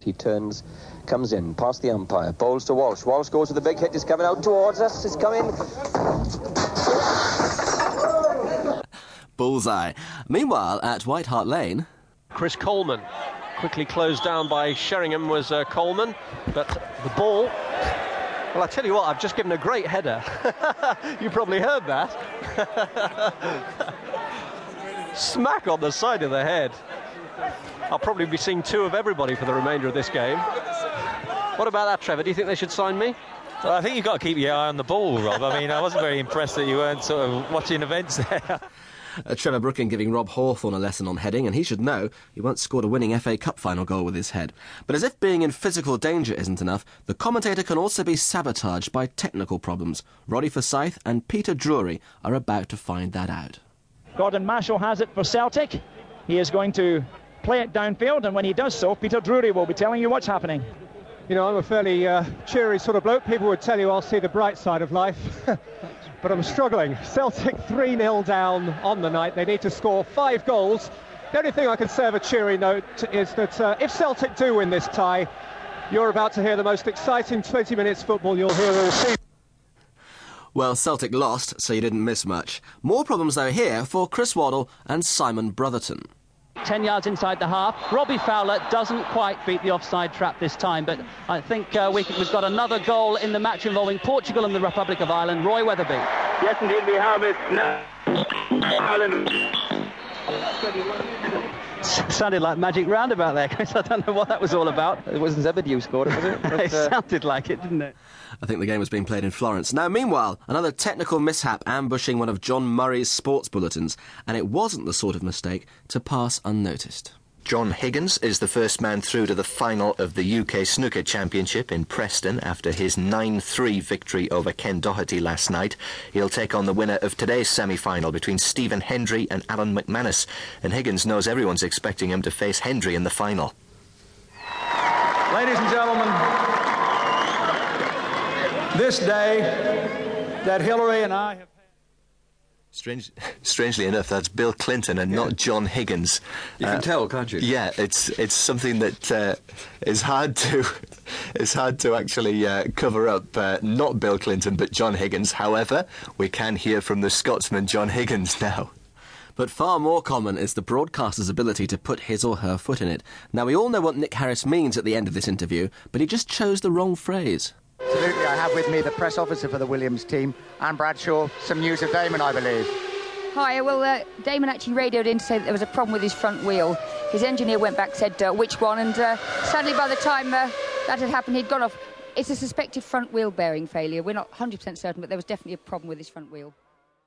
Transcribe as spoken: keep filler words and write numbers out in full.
He turns, comes in, past the umpire, bowls to Walsh. Walsh goes for the big hit, is coming out towards us, it's coming. Bullseye. Meanwhile, at White Hart Lane... Chris Coleman, quickly closed down by Sheringham, was uh, Coleman, but the ball... Well, I tell you what, I've just given a great header. You probably heard that. Smack on the side of the head. I'll probably be seeing two of everybody for the remainder of this game. What about that, Trevor? Do you think they should sign me? Well, I think you've got to keep your eye on the ball, Rob. I mean, I wasn't very impressed that you weren't sort of watching events there. Uh, Trevor Brooking giving Rob Hawthorne a lesson on heading, and he should know he once scored a winning F A Cup final goal with his head. But as if being in physical danger isn't enough, the commentator can also be sabotaged by technical problems. Roddy Forsyth and Peter Drury are about to find that out. Gordon Marshall has it for Celtic. He is going to play it downfield, and when he does so, Peter Drury will be telling you what's happening. You know, I'm a fairly uh, cheery sort of bloke. People would tell you I'll see the bright side of life, but I'm struggling. Celtic three nil down on the night. They need to score five goals. The only thing I can say of a cheery note is that uh, if Celtic do win this tie, you're about to hear the most exciting twenty minutes football you'll hear all season. Well, Celtic lost, so you didn't miss much. More problems, though, here for Chris Waddell and Simon Brotherton. ten yards inside the half. Robbie Fowler doesn't quite beat the offside trap this time, but I think uh, we, we've got another goal in the match involving Portugal and the Republic of Ireland. Roy Weatherby. Yes, indeed, we have it now. Ireland. Sounded like Magic Roundabout there, Chris. I don't know what that was all about. It wasn't Zebedee who scored it, was it? But, uh... it sounded like it, didn't it? I think the game was being played in Florence. Now, meanwhile, another technical mishap ambushing one of John Murray's sports bulletins, and it wasn't the sort of mistake to pass unnoticed. John Higgins is the first man through to the final of the U K Snooker Championship in Preston after his nine three victory over Ken Doherty last night. He'll take on the winner of today's semi-final between Stephen Hendry and Alan McManus, and Higgins knows everyone's expecting him to face Hendry in the final. Ladies and gentlemen, this day that Hillary and I have... Strange, strangely enough, that's Bill Clinton and yeah. not John Higgins. You uh, can tell, can't you? Yeah, it's it's something that uh, is hard to is hard to actually uh, cover up. Uh, not Bill Clinton, but John Higgins. However, we can hear from the Scotsman John Higgins now. But far more common is the broadcaster's ability to put his or her foot in it. Now, we all know what Nick Harris means at the end of this interview, but he just chose the wrong phrase. Absolutely, I have with me the press officer for the Williams team, Anne Bradshaw. Some news of Damon, I believe. Hi, well, uh, Damon actually radioed in to say that there was a problem with his front wheel. His engineer went back, said, uh, which one? And uh, sadly, by the time uh, that had happened, he'd gone off. It's a suspected front wheel bearing failure. We're not one hundred percent certain, but there was definitely a problem with his front wheel.